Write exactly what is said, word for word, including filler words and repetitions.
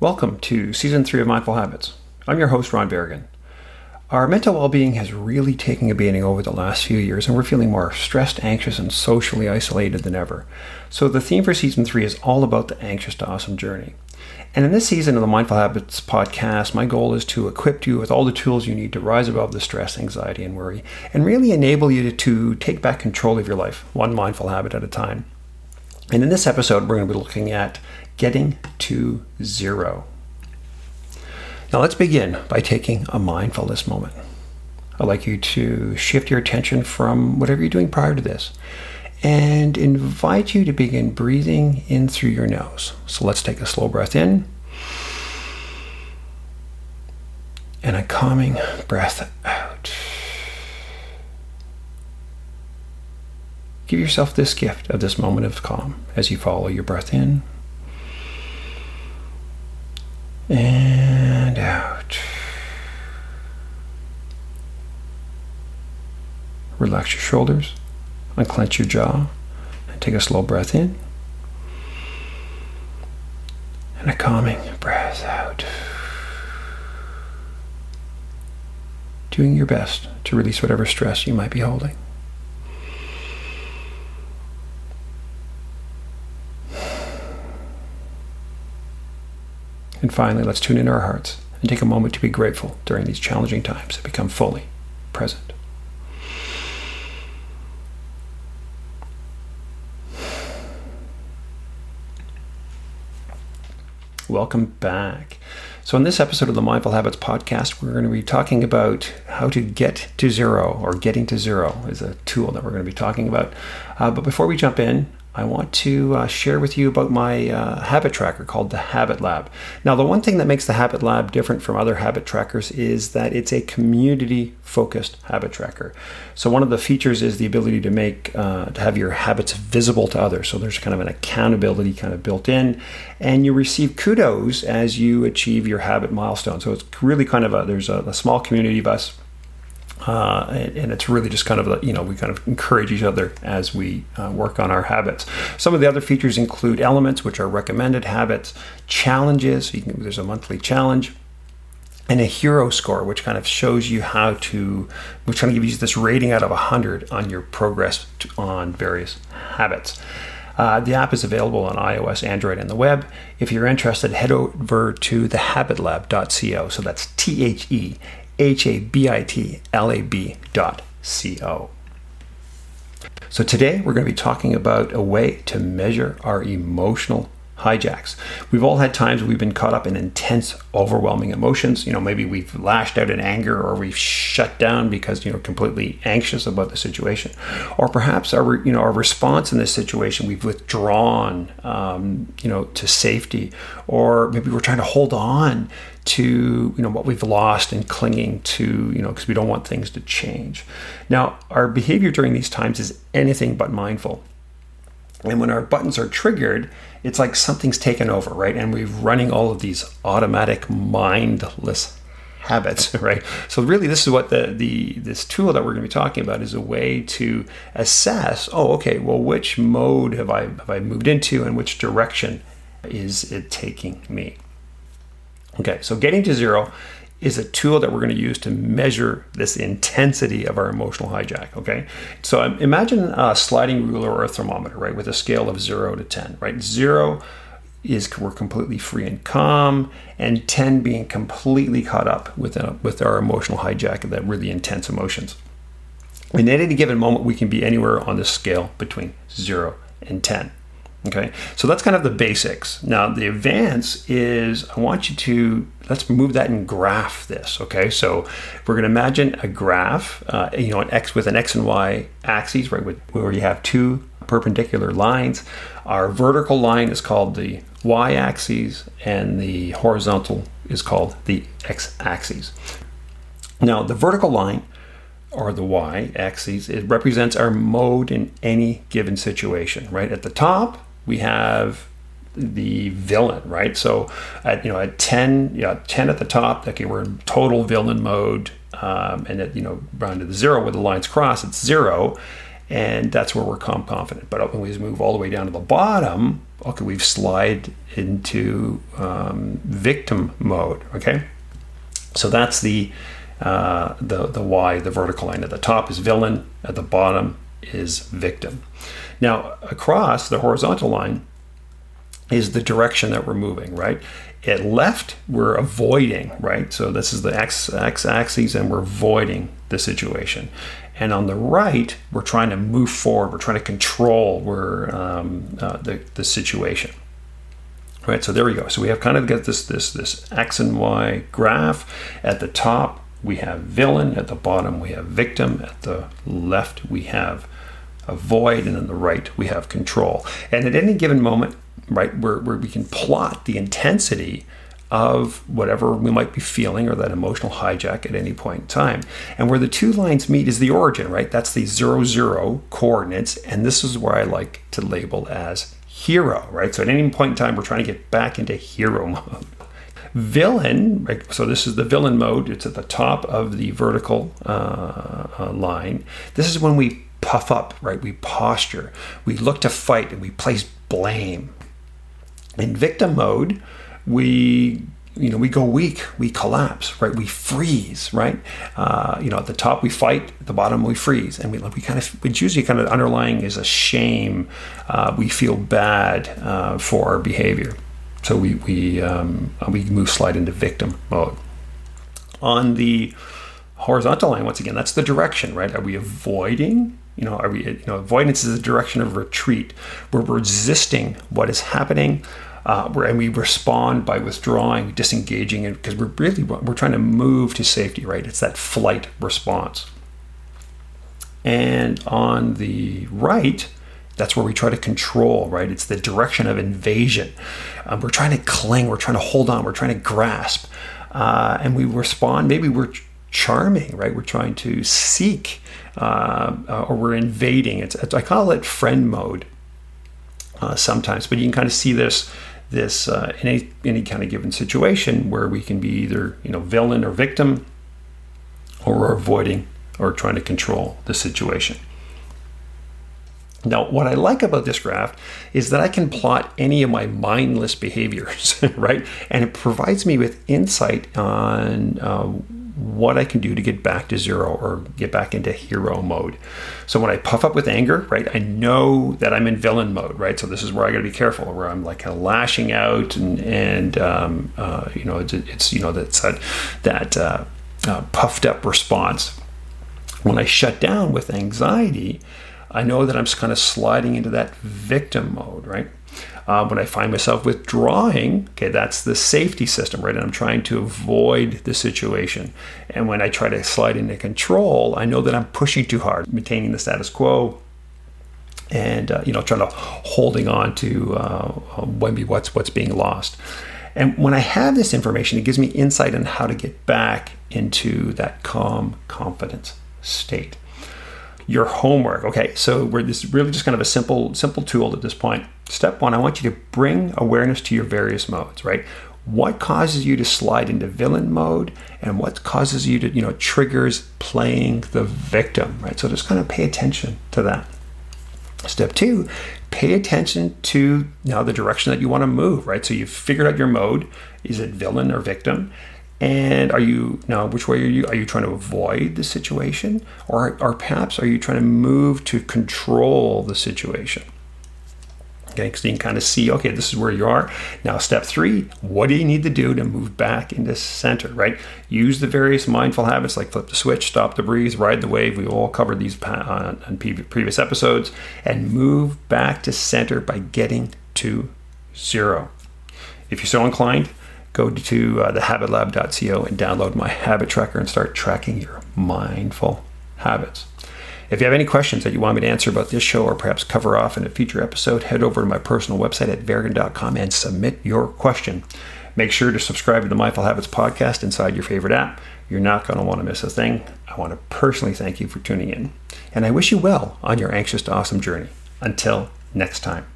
Welcome to Season three of Mindful Habits. I'm your host, Ron Berrigan. Our mental well-being has really taken a beating over the last few years, and we're feeling more stressed, anxious, and socially isolated than ever. So the theme for Season three is all about the anxious to awesome journey. And in this season of the Mindful Habits podcast, my goal is to equip you with all the tools you need to rise above the stress, anxiety, and worry, and really enable you to, to take back control of your life, one mindful habit at a time. And in this episode, we're going to be looking at getting to zero. Now let's begin by taking a mindfulness moment. I'd like you to shift your attention from whatever you're doing prior to this and invite you to begin breathing in through your nose. So let's take a slow breath in and a calming breath out. Give yourself this gift of this moment of calm as you follow your breath in and out. Relax your shoulders, unclench your jaw, and take a slow breath in and a calming breath out. Doing your best to release whatever stress you might be holding. And finally, let's tune into our hearts and take a moment to be grateful during these challenging times and become fully present. Welcome back. So in this episode of the Mindful Habits podcast, we're going to be talking about how to get to zero, or getting to zero is a tool that we're going to be talking about. Uh, but before we jump in, I want to uh, share with you about my uh, habit tracker called the Habit Lab. Now, the one thing that makes the Habit Lab different from other habit trackers is that it's a community-focused habit tracker. So one of the features is the ability to make, uh, to have your habits visible to others. So there's kind of an accountability kind of built in, and you receive kudos as you achieve your habit milestone. So it's really kind of a, there's a, a small community of us. Uh, and, and it's really just kind of, you know, we kind of encourage each other as we uh, work on our habits. Some of the other features include elements, which are recommended habits, challenges. You can, there's a monthly challenge, and a hero score, which kind of shows you how to, which kind of gives you this rating out of one hundred on your progress to, on various habits. Uh, the app is available on iOS, Android, and the web. If you're interested, head over to the habit lab dot co. So that's T H E H-A-B-I-T-L-A-B dot C-O. So today we're going to be talking about a way to measure our emotional hijacks. We've all had times we've been caught up in intense, overwhelming emotions. You know, maybe we've lashed out in anger, or we've shut down because, you know, completely anxious about the situation. Or perhaps our, you know, our response in this situation, we've withdrawn, um, you know, to safety, or maybe we're trying to hold on to, you know, what we've lost and clinging to, you know, because we don't want things to change. Now, our behavior during these times is anything but mindful. And when our buttons are triggered, it's like something's taken over, right? And we're running all of these automatic, mindless habits, right? So really, this is what the, the this tool that we're going to be talking about is a way to assess, oh, okay, well, which mode have I have I moved into, and which direction is it taking me? Okay, so getting to zero is a tool that we're going to use to measure this intensity of our emotional hijack, okay? So imagine a sliding ruler or a thermometer, right, with a scale of zero to ten, right? Zero is we're completely free and calm, and ten being completely caught up with, a, with our emotional hijack and that really intense emotions. And at any given moment, we can be anywhere on this scale between zero and ten. Okay, so that's kind of the basics. Now, the advance is I want you to, let's move that and graph this, okay? So we're going to imagine a graph, uh, you know, an X with an X and Y axes, right, with, where you have two perpendicular lines. Our vertical line is called the Y axis, and the horizontal is called the X axis. Now, the vertical line, or the Y axis, it represents our mode in any given situation, right? At the top, we have the villain, right? So at, you know, at ten, yeah, you know, ten at the top, okay, we're in total villain mode. Um, and at, you know, round to the zero where the lines cross, it's zero. And that's where we're calm confident. But when we move all the way down to the bottom, okay, we've slide into um, victim mode, okay? So that's the, uh, the, the why, the vertical line. At the top is villain, at the bottom is victim. Now, across the horizontal line is the direction that we're moving, right? At left, we're avoiding, right? So this is the x, x axis, and we're avoiding the situation. And on the right, we're trying to move forward. We're trying to control where um, uh, the the situation, right? So there we go. So we have kind of got this this this X and Y graph. At the top, we have villain. At the bottom, we have victim. At the left, we have avoid, and on the right, we have control. And at any given moment, right, where where we can plot the intensity of whatever we might be feeling or that emotional hijack at any point in time. And where the two lines meet is the origin, right? That's the zero, zero coordinates. And this is where I like to label as hero, right? So at any point in time, we're trying to get back into hero mode. Villain, right? So this is the villain mode. It's at the top of the vertical uh, uh, line. This is when we puff up, right? We posture, we look to fight, and we place blame. In victim mode, we, you know, we go weak, we collapse, right? We freeze, right? Uh, you know, at the top we fight, at the bottom we freeze, and we we kind of, it's usually kind of underlying is a shame. Uh, we feel bad uh, for our behavior, so we we um, we move slide into victim mode. On the horizontal line, once again, that's the direction, right? Are we avoiding? You know, are we? You know, avoidance is the direction of retreat. We're resisting what is happening. Uh, and we respond by withdrawing, disengaging, and because we're really we're trying to move to safety, right? It's that flight response. And on the right, that's where we try to control, right? It's the direction of invasion. Um, we're trying to cling, we're trying to hold on, we're trying to grasp, uh, and we respond. Maybe we're charming, right? We're trying to seek, uh, uh, or we're invading. It's, it's I call it friend mode uh, sometimes, but you can kind of see this. This uh, in any, any kind of given situation where we can be either, you know, villain or victim, or we're avoiding or trying to control the situation. Now, what I like about this graph is that I can plot any of my mindless behaviors, right? And it provides me with insight on uh, what I can do to get back to zero or get back into hero mode. So when I puff up with anger, right, I know that I'm in villain mode, right? So this is where I got to be careful, where I'm like kind of lashing out, and and um, uh, you know, it's, it's you know that's that that uh, uh, puffed up response. When I shut down with anxiety, I know that I'm kind of sliding into that victim mode, right? Uh, when I find myself withdrawing, okay, that's the safety system, right? And I'm trying to avoid the situation. And when I try to slide into control, I know that I'm pushing too hard, maintaining the status quo, and uh, you know, trying to holding on to uh, maybe what's what's being lost. And when I have this information, it gives me insight on how to get back into that calm, confident state. Your homework, okay? So we're this is really just kind of a simple, simple tool at this point. Step one, I want you to bring awareness to your various modes, right? What causes you to slide into villain mode, and what causes you to, you know, triggers playing the victim, right? So just kind of pay attention to that. Step two, pay attention to now the direction that you want to move, right? So you've figured out your mode. Is it villain or victim? And are you, now which way are you? Are you trying to avoid the situation? Or, or perhaps are you trying to move to control the situation? Okay, because you can kind of see, okay, this is where you are. Now, step three, what do you need to do to move back into center, right? Use the various mindful habits like flip the switch, stop the breathe, ride the wave. We've all covered these on, on previous episodes. And move back to center by getting to zero. If you're so inclined, go to uh, the habit lab dot co and download my habit tracker and start tracking your mindful habits. If you have any questions that you want me to answer about this show or perhaps cover off in a future episode, head over to my personal website at vergan dot com and submit your question. Make sure to subscribe to the Mindful Habits podcast inside your favorite app. You're not going to want to miss a thing. I want to personally thank you for tuning in. And I wish you well on your anxious to awesome journey. Until next time.